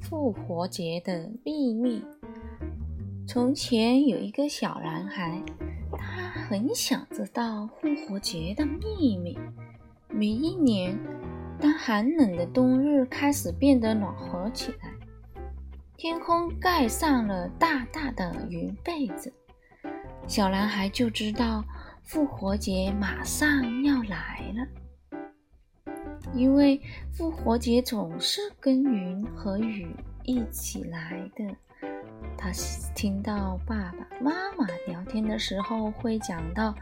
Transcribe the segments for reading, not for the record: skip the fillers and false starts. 复活节的秘密。从前有一个小男孩，他很想知道复活节的秘密。每一年，当寒冷的冬日开始变得暖和起来，天空盖上了大大的云被子，小男孩就知道复活节马上要来了。因为复活节总是跟云和雨一起来的，他听到爸爸妈妈聊天的时候会讲到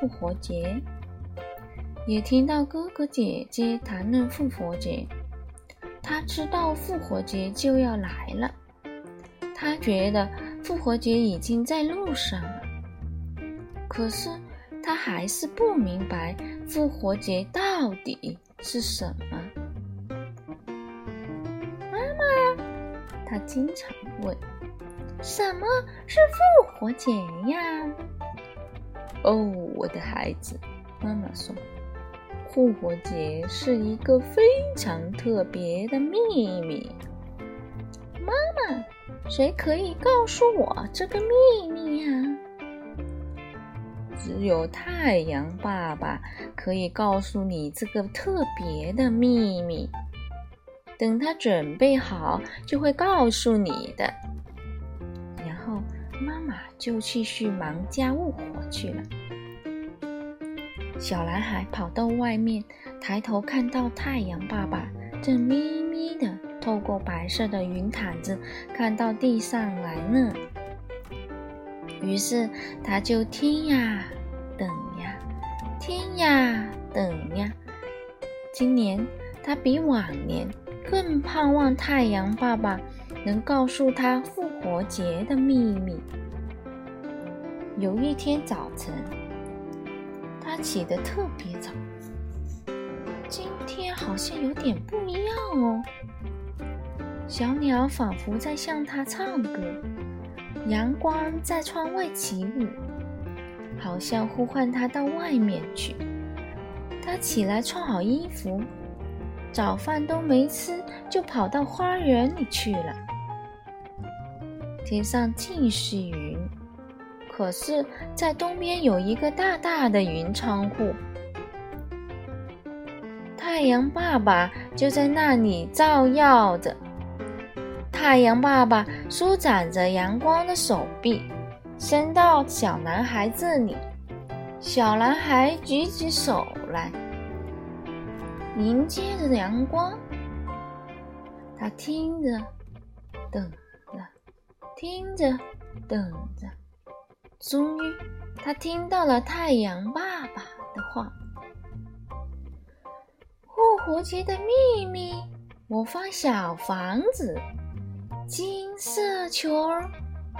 复活节，也听到哥哥姐姐谈论复活节。他知道复活节就要来了，他觉得复活节已经在路上了。可是他还是不明白复活节到底是什么？妈妈，他经常问，什么是复活节呀？哦，我的孩子，妈妈说，复活节是一个非常特别的秘密。妈妈，谁可以告诉我这个秘密呀？只有太阳爸爸可以告诉你这个特别的秘密，等他准备好就会告诉你的。然后妈妈就继续忙家务活去了。小男孩跑到外面，抬头看到太阳爸爸正咪咪的透过白色的云毯子看到地上来呢。于是他就听呀等呀，听呀等呀。今年他比往年更盼望太阳爸爸能告诉他复活节的秘密。有一天早晨，他起得特别早，今天好像有点不一样哦。小鸟仿佛在向他唱歌，阳光在窗外起舞，好像呼唤他到外面去。他起来穿好衣服，早饭都没吃就跑到花园里去了。天上尽是云，可是在东边有一个大大的云窗户，太阳爸爸就在那里照耀着。太阳爸爸舒展着阳光的手臂，伸到小男孩这里。小男孩举起手来，迎接着阳光。他听着，等着，听着，等着。终于，他听到了太阳爸爸的话：“复活节的秘密，我放小房子。”金色球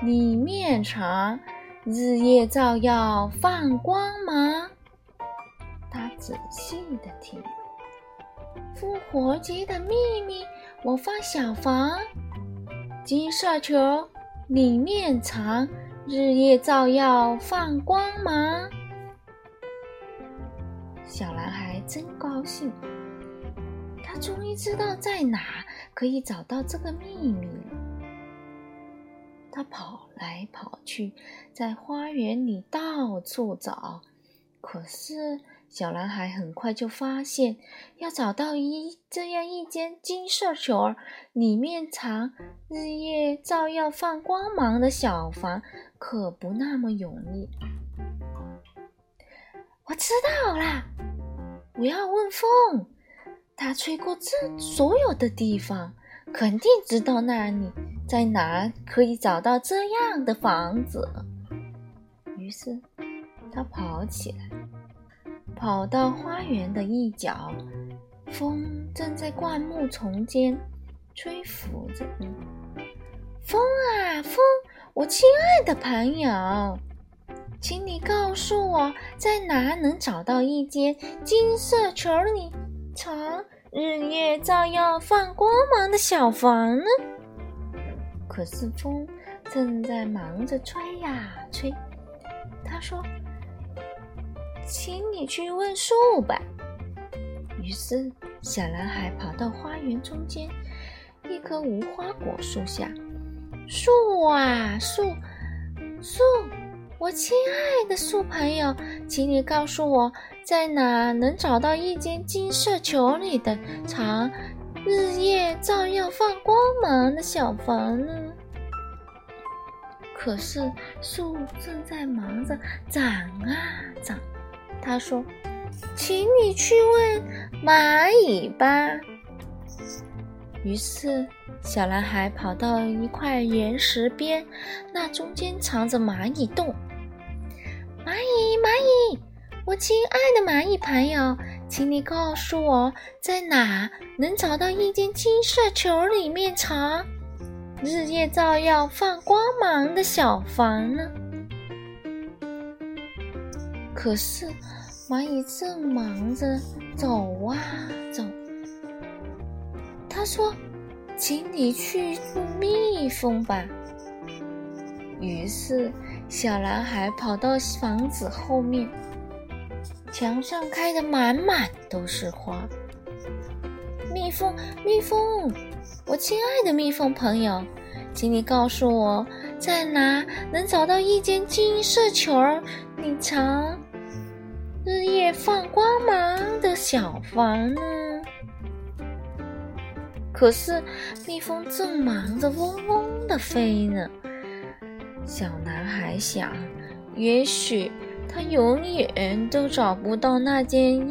里面长，日夜照耀放光芒。他仔细地听，复活节的秘密，我放小房。金色球里面长，日夜照耀放光芒。小男孩真高兴，他终于知道在哪可以找到这个秘密了。他跑来跑去，在花园里到处找，可是小男孩很快就发现，要找到这样一间金色球里面藏日夜照耀放光芒的小房可不那么容易。我知道啦，我要问风，他吹过这所有的地方，肯定知道那里在哪可以找到这样的房子。于是他跑起来，跑到花园的一角，风正在灌木丛间吹拂着。风啊风，我亲爱的朋友，请你告诉我在哪能找到一间金色球里长日夜照耀放光芒的小房呢？可四中正在忙着吹呀吹，他说：“请你去问树吧。”于是小男孩跑到花园中间一棵无花果树下，“树啊树，树，我亲爱的树朋友，请你告诉我在哪能找到一间金色球里的长日夜照耀放光芒的小房呢？”可是树正在忙着长啊长，他说：“请你去问蚂蚁吧。”于是小男孩跑到一块岩石边，那中间藏着蚂蚁洞。“蚂蚁，蚂蚁，我亲爱的蚂蚁朋友，请你告诉我在哪能找到一间金色球里面藏日夜照耀放光芒的小房呢？”可是蚂蚁正忙着走啊走，他说：“请你去问蜜蜂吧。”于是小男孩跑到房子后面，墙上开得满满都是花。“蜜蜂，蜜蜂，我亲爱的蜜蜂朋友，请你告诉我在哪能找到一间金色球里藏日夜放光芒的小房呢？”可是蜜蜂正忙着嗡嗡地飞呢。小男孩想，也许他永远都找不到那间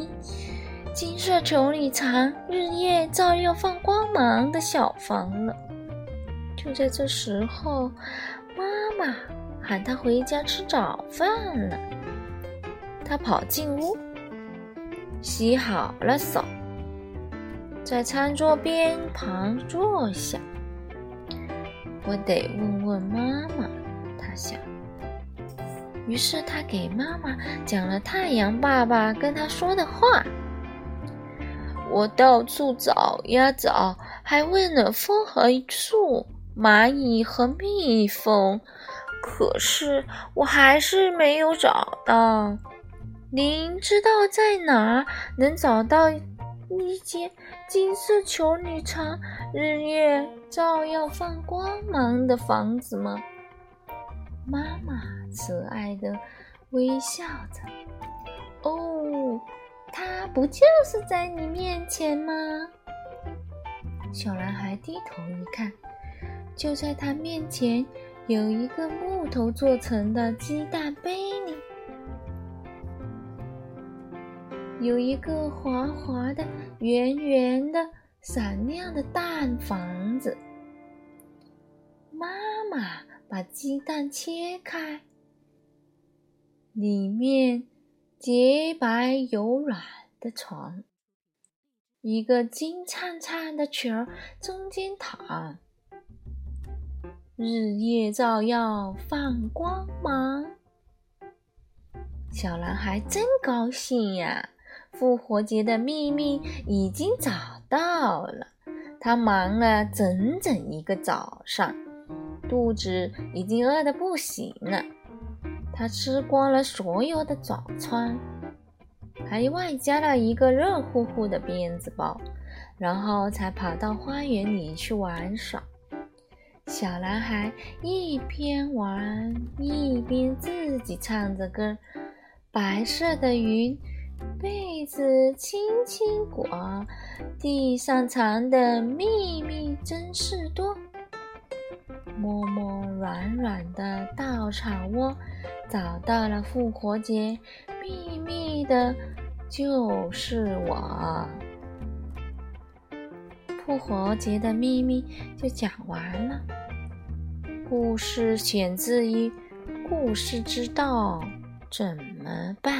金色球里藏日夜照耀放光芒的小房了。就在这时候，妈妈喊他回家吃早饭了。他跑进屋，洗好了手，在餐桌边旁坐下。“我得问问妈妈。”他想。于是他给妈妈讲了太阳爸爸跟他说的话：“我到处找呀找，还问了风和树、蚂蚁和蜜蜂，可是我还是没有找到。您知道在哪能找到一间金色球里藏日夜照耀放光芒的房子吗？”妈妈慈爱地微笑着：“哦，它不就是在你面前吗？”小男孩低头一看，就在他面前有一个木头做成的鸡蛋杯，里有一个滑滑的、圆圆的、闪亮的蛋房子。妈妈把鸡蛋切开，里面洁白柔软的床，一个金灿灿的球中间躺日夜照耀放光芒。小男孩真高兴呀，复活节的秘密已经找到了。他忙了整整一个早上，肚子已经饿得不行了。他吃光了所有的早餐，还外加了一个热乎乎的鞭子包，然后才跑到花园里去玩耍。小男孩一边玩一边自己唱着歌：“白色的云，被子轻轻裹，地上藏的秘密真是多。摸摸软软的稻草窝，找到了复活节秘密的就是我。”复活节的秘密就讲完了。故事选自于《故事知道怎么办》。